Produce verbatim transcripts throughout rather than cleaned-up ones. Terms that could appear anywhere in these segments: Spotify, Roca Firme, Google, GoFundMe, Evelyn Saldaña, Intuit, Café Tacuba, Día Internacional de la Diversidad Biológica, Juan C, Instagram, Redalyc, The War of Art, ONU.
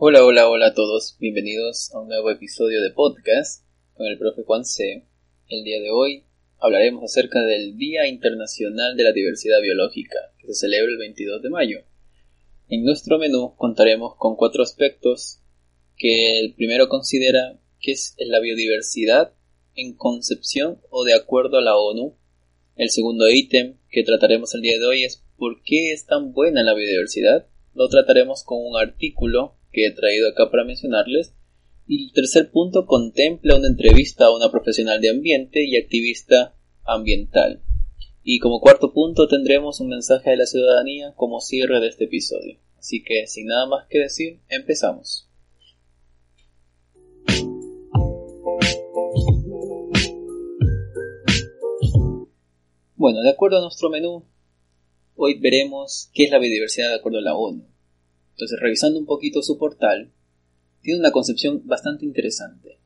Hola, hola, hola a todos. Bienvenidos a un nuevo episodio de podcast con el profe Juan C. El día de hoy hablaremos acerca del Día Internacional de la Diversidad Biológica, que se celebra el veintidós de mayo. En nuestro menú contaremos con cuatro aspectos que el primero considera que es la biodiversidad en concepción o de acuerdo a la ONU. El segundo ítem que trataremos el día de hoy es ¿por qué es tan buena la biodiversidad? Lo trataremos con un artículo que he traído acá para mencionarles. Y el tercer punto contempla una entrevista a una profesional de ambiente y activista ambiental. Y como cuarto punto tendremos un mensaje de la ciudadanía como cierre de este episodio. Así que sin nada más que decir, empezamos. Bueno, de acuerdo a nuestro menú, hoy veremos qué es la biodiversidad de acuerdo a la ONU. Entonces, revisando un poquito su portal, tiene una concepción bastante interesante.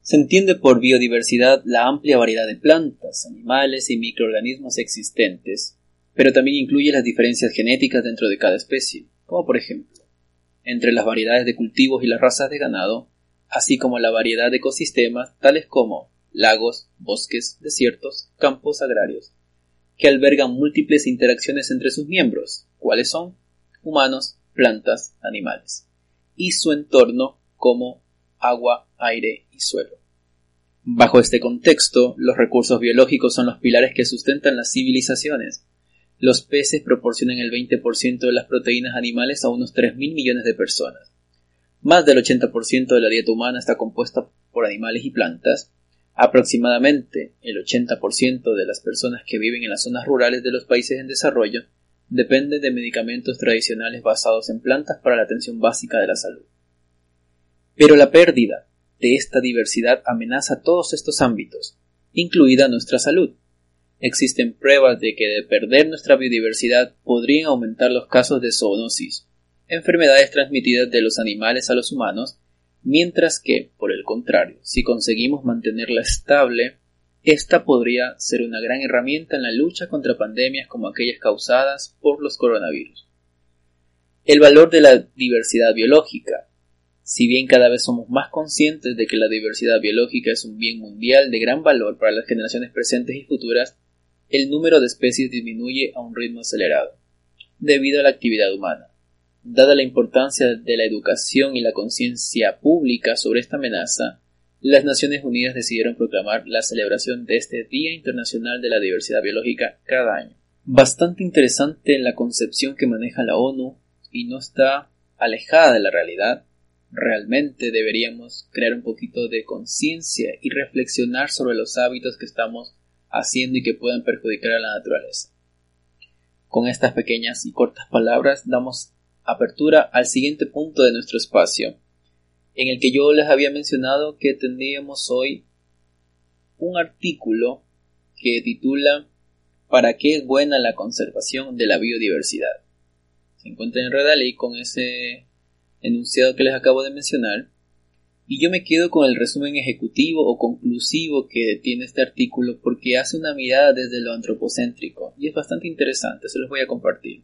Se entiende por biodiversidad la amplia variedad de plantas, animales y microorganismos existentes, pero también incluye las diferencias genéticas dentro de cada especie, como por ejemplo, entre las variedades de cultivos y las razas de ganado, así como la variedad de ecosistemas tales como lagos, bosques, desiertos, campos agrarios, que albergan múltiples interacciones entre sus miembros, cuáles son humanos, plantas, animales, y su entorno como agua, aire y suelo. Bajo este contexto, los recursos biológicos son los pilares que sustentan las civilizaciones. Los peces proporcionan el veinte por ciento de las proteínas animales a unos tres mil millones de personas. Más del ochenta por ciento de la dieta humana está compuesta por animales y plantas. Aproximadamente el ochenta por ciento de las personas que viven en las zonas rurales de los países en desarrollo depende de medicamentos tradicionales basados en plantas para la atención básica de la salud. Pero la pérdida de esta diversidad amenaza todos estos ámbitos, incluida nuestra salud. Existen pruebas de que de perder nuestra biodiversidad podrían aumentar los casos de zoonosis, enfermedades transmitidas de los animales a los humanos, mientras que, por el contrario, si conseguimos mantenerla estable, esta podría ser una gran herramienta en la lucha contra pandemias como aquellas causadas por los coronavirus. El valor de la diversidad biológica. Si bien cada vez somos más conscientes de que la diversidad biológica es un bien mundial de gran valor para las generaciones presentes y futuras, el número de especies disminuye a un ritmo acelerado, debido a la actividad humana. Dada la importancia de la educación y la conciencia pública sobre esta amenaza, las Naciones Unidas decidieron proclamar la celebración de este Día Internacional de la Diversidad Biológica cada año. Bastante interesante la concepción que maneja la ONU y no está alejada de la realidad. Realmente deberíamos crear un poquito de conciencia y reflexionar sobre los hábitos que estamos haciendo y que puedan perjudicar a la naturaleza. Con estas pequeñas y cortas palabras damos apertura al siguiente punto de nuestro espacio, en el que yo les había mencionado que tendríamos hoy un artículo que titula ¿Para qué es buena la conservación de la biodiversidad? Se encuentra en Redalyc con ese enunciado que les acabo de mencionar, y yo me quedo con el resumen ejecutivo o conclusivo que tiene este artículo porque hace una mirada desde lo antropocéntrico, y es bastante interesante, se los voy a compartir.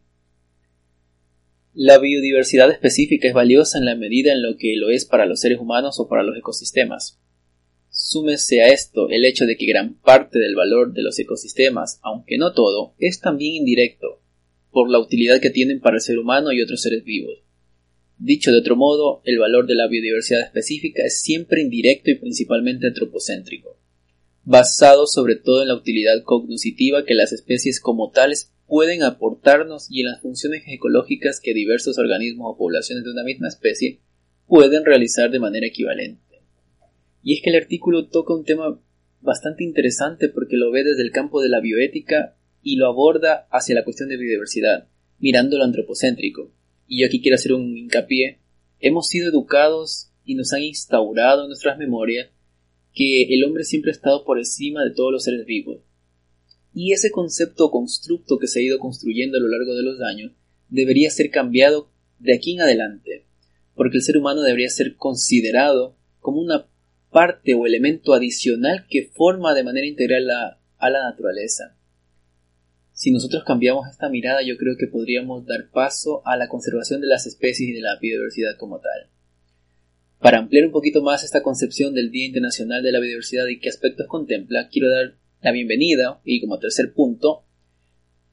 La biodiversidad específica es valiosa en la medida en lo que lo es para los seres humanos o para los ecosistemas. Súmese a esto el hecho de que gran parte del valor de los ecosistemas, aunque no todo, es también indirecto, por la utilidad que tienen para el ser humano y otros seres vivos. Dicho de otro modo, el valor de la biodiversidad específica es siempre indirecto y principalmente antropocéntrico, basado sobre todo en la utilidad cognoscitiva que las especies como tales pueden aportarnos y en las funciones ecológicas que diversos organismos o poblaciones de una misma especie pueden realizar de manera equivalente. Y es que el artículo toca un tema bastante interesante porque lo ve desde el campo de la bioética y lo aborda hacia la cuestión de biodiversidad, mirando lo antropocéntrico. Y yo aquí quiero hacer un hincapié. Hemos sido educados y nos han instaurado en nuestras memorias que el hombre siempre ha estado por encima de todos los seres vivos. Y ese concepto o constructo que se ha ido construyendo a lo largo de los años debería ser cambiado de aquí en adelante, porque el ser humano debería ser considerado como una parte o elemento adicional que forma de manera integral la, a la naturaleza. Si nosotros cambiamos esta mirada, yo creo que podríamos dar paso a la conservación de las especies y de la biodiversidad como tal. Para ampliar un poquito más esta concepción del Día Internacional de la Biodiversidad y qué aspectos contempla, quiero dar la bienvenida, y como tercer punto,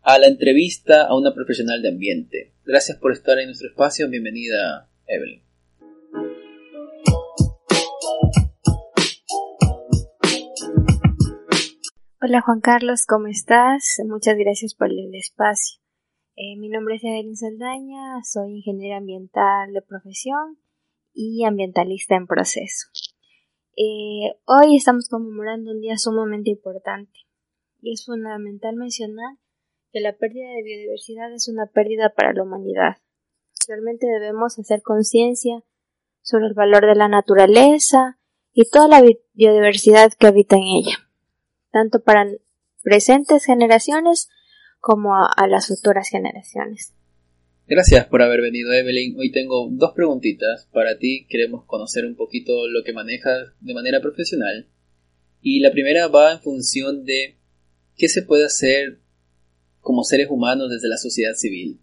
a la entrevista a una profesional de ambiente. Gracias por estar en nuestro espacio. Bienvenida, Evelyn. Hola Juan Carlos, ¿cómo estás? Muchas gracias por el espacio. Eh, mi nombre es Evelyn Saldaña, soy ingeniera ambiental de profesión y ambientalista en proceso. Eh, hoy estamos conmemorando un día sumamente importante y es fundamental mencionar que la pérdida de biodiversidad es una pérdida para la humanidad. Realmente debemos hacer conciencia sobre el valor de la naturaleza y toda la biodiversidad que habita en ella, tanto para presentes generaciones como a, a las futuras generaciones. Gracias por haber venido, Evelyn. Hoy tengo dos preguntitas para ti. Queremos conocer un poquito lo que manejas de manera profesional. Y la primera va en función de qué se puede hacer como seres humanos desde la sociedad civil.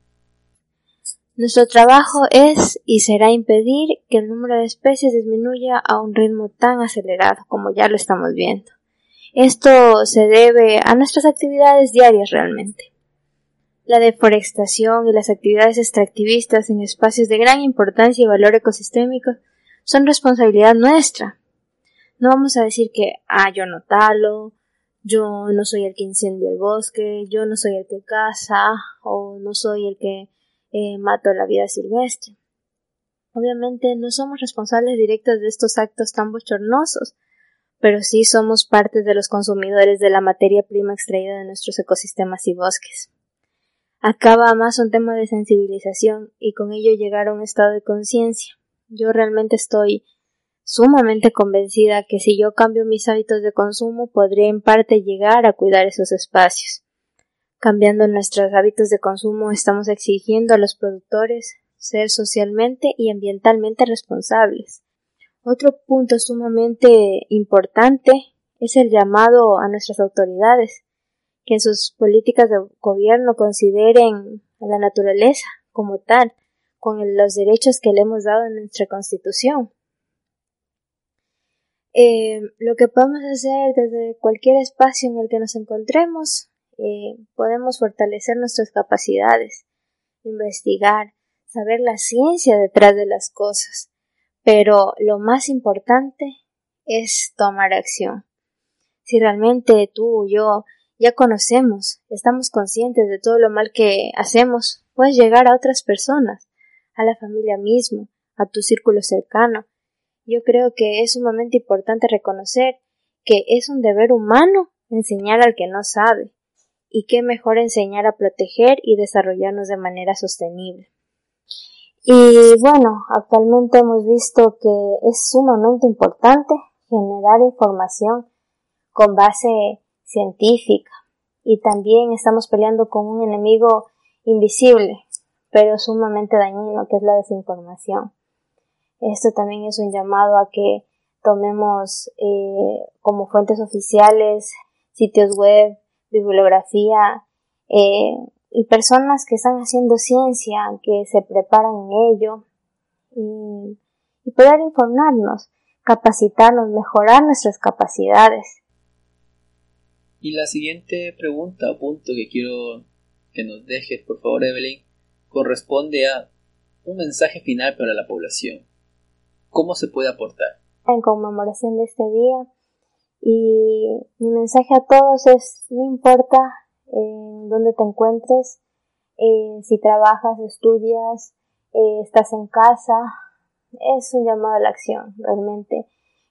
Nuestro trabajo es y será impedir que el número de especies disminuya a un ritmo tan acelerado como ya lo estamos viendo. Esto se debe a nuestras actividades diarias realmente. La deforestación y las actividades extractivistas en espacios de gran importancia y valor ecosistémico son responsabilidad nuestra. No vamos a decir que, ah, yo no talo, yo no soy el que incendia el bosque, yo no soy el que caza o no soy el que eh, mato la vida silvestre. Obviamente no somos responsables directos de estos actos tan bochornosos, pero sí somos parte de los consumidores de la materia prima extraída de nuestros ecosistemas y bosques. Acá va más un tema de sensibilización y con ello llegar a un estado de conciencia. Yo realmente estoy sumamente convencida que si yo cambio mis hábitos de consumo podré en parte llegar a cuidar esos espacios. Cambiando nuestros hábitos de consumo estamos exigiendo a los productores ser socialmente y ambientalmente responsables. Otro punto sumamente importante es el llamado a nuestras autoridades, que en sus políticas de gobierno consideren a la naturaleza como tal, con los derechos que le hemos dado en nuestra Constitución. Eh, lo que podemos hacer desde cualquier espacio en el que nos encontremos, eh, podemos fortalecer nuestras capacidades, investigar, saber la ciencia detrás de las cosas. Pero lo más importante es tomar acción. Si realmente tú y yo ya conocemos, estamos conscientes de todo lo mal que hacemos, puedes llegar a otras personas, a la familia misma, a tu círculo cercano. Yo creo que es sumamente importante reconocer que es un deber humano enseñar al que no sabe, y qué mejor enseñar a proteger y desarrollarnos de manera sostenible. Y bueno, actualmente hemos visto que es sumamente importante generar información con base científica y también estamos peleando con un enemigo invisible, pero sumamente dañino, que es la desinformación. Esto también es un llamado a que tomemos eh, como fuentes oficiales, sitios web, bibliografía, eh, y personas que están haciendo ciencia, que se preparan en ello, y, y poder informarnos, capacitarnos, mejorar nuestras capacidades. Y la siguiente pregunta o punto que quiero que nos dejes, por favor, Evelyn, corresponde a un mensaje final para la población. ¿Cómo se puede aportar? En conmemoración de este día, y mi mensaje a todos es, no importa en donde te encuentres, eh, si trabajas, estudias, eh, estás en casa, es un llamado a la acción realmente.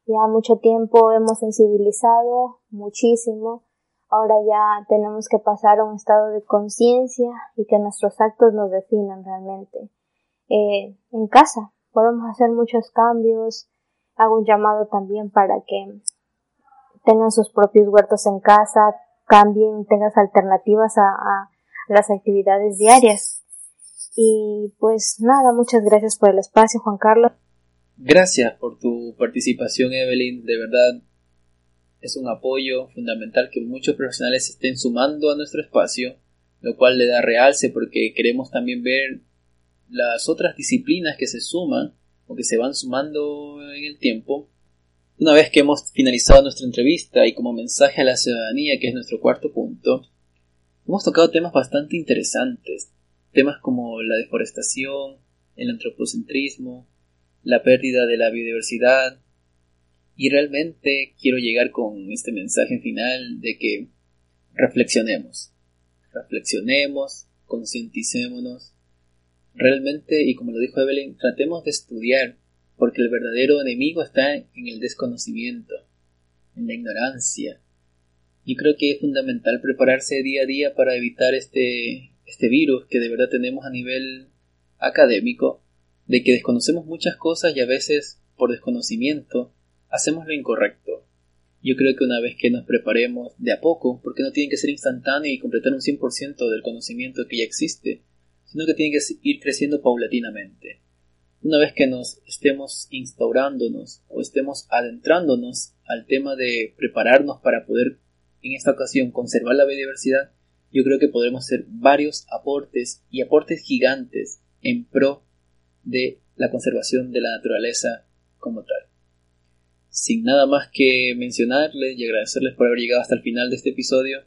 Ya mucho tiempo hemos sensibilizado muchísimo, Ahora ya tenemos que pasar a un estado de conciencia y que nuestros actos nos definan realmente. Eh, en casa podemos hacer muchos cambios. Hago un llamado también para que tengan sus propios huertos en casa, cambien, tengan alternativas a, a las actividades diarias. Y pues nada, muchas gracias por el espacio, Juan Carlos. Gracias por tu participación, Evelyn. De verdad, es un apoyo fundamental que muchos profesionales estén sumando a nuestro espacio, lo cual le da realce porque queremos también ver las otras disciplinas que se suman o que se van sumando en el tiempo. Una vez que hemos finalizado nuestra entrevista y como mensaje a la ciudadanía, que es nuestro cuarto punto, hemos tocado temas bastante interesantes. Temas como la deforestación, el antropocentrismo, la pérdida de la biodiversidad. Y realmente quiero llegar con este mensaje final de que reflexionemos. Reflexionemos, concienticémonos. Realmente, y como lo dijo Evelyn, tratemos de estudiar, porque el verdadero enemigo está en el desconocimiento, en la ignorancia. Yo creo que es fundamental prepararse día a día para evitar este... este virus que de verdad tenemos a nivel académico, de que desconocemos muchas cosas y a veces por desconocimiento hacemos lo incorrecto. Yo creo que una vez que nos preparemos de a poco, porque no tiene que ser instantáneo y completar un cien por ciento del conocimiento que ya existe, sino que tiene que ir creciendo paulatinamente. Una vez que nos estemos instaurándonos o estemos adentrándonos al tema de prepararnos para poder en esta ocasión conservar la biodiversidad, yo creo que podremos hacer varios aportes y aportes gigantes en pro de la conservación de la naturaleza como tal. Sin nada más que mencionarles y agradecerles por haber llegado hasta el final de este episodio,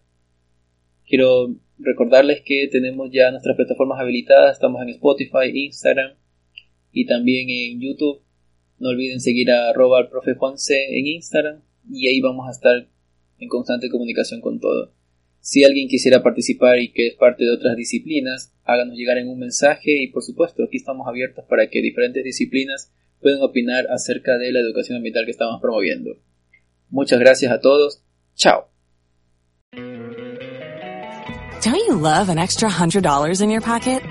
quiero recordarles que tenemos ya nuestras plataformas habilitadas, estamos en Spotify, Instagram y también en YouTube. No olviden seguir a arroba al profe Juan C en Instagram y ahí vamos a estar en constante comunicación con todo. Si alguien quisiera participar y que es parte de otras disciplinas, háganos llegar en un mensaje y por supuesto aquí estamos abiertos para que diferentes disciplinas puedan opinar acerca de la educación ambiental que estamos promoviendo. Muchas gracias a todos. Chao. Don't you love an extra one hundred dollars in your pocket?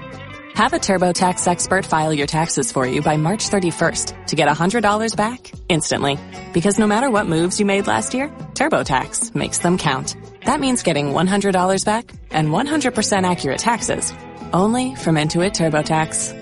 Have a TurboTax expert file your taxes for you by March thirty-first to get one hundred dollars back instantly. Because no matter what moves you made last year, TurboTax makes them count. That means getting one hundred dollars back and one hundred percent accurate taxes only from Intuit TurboTax.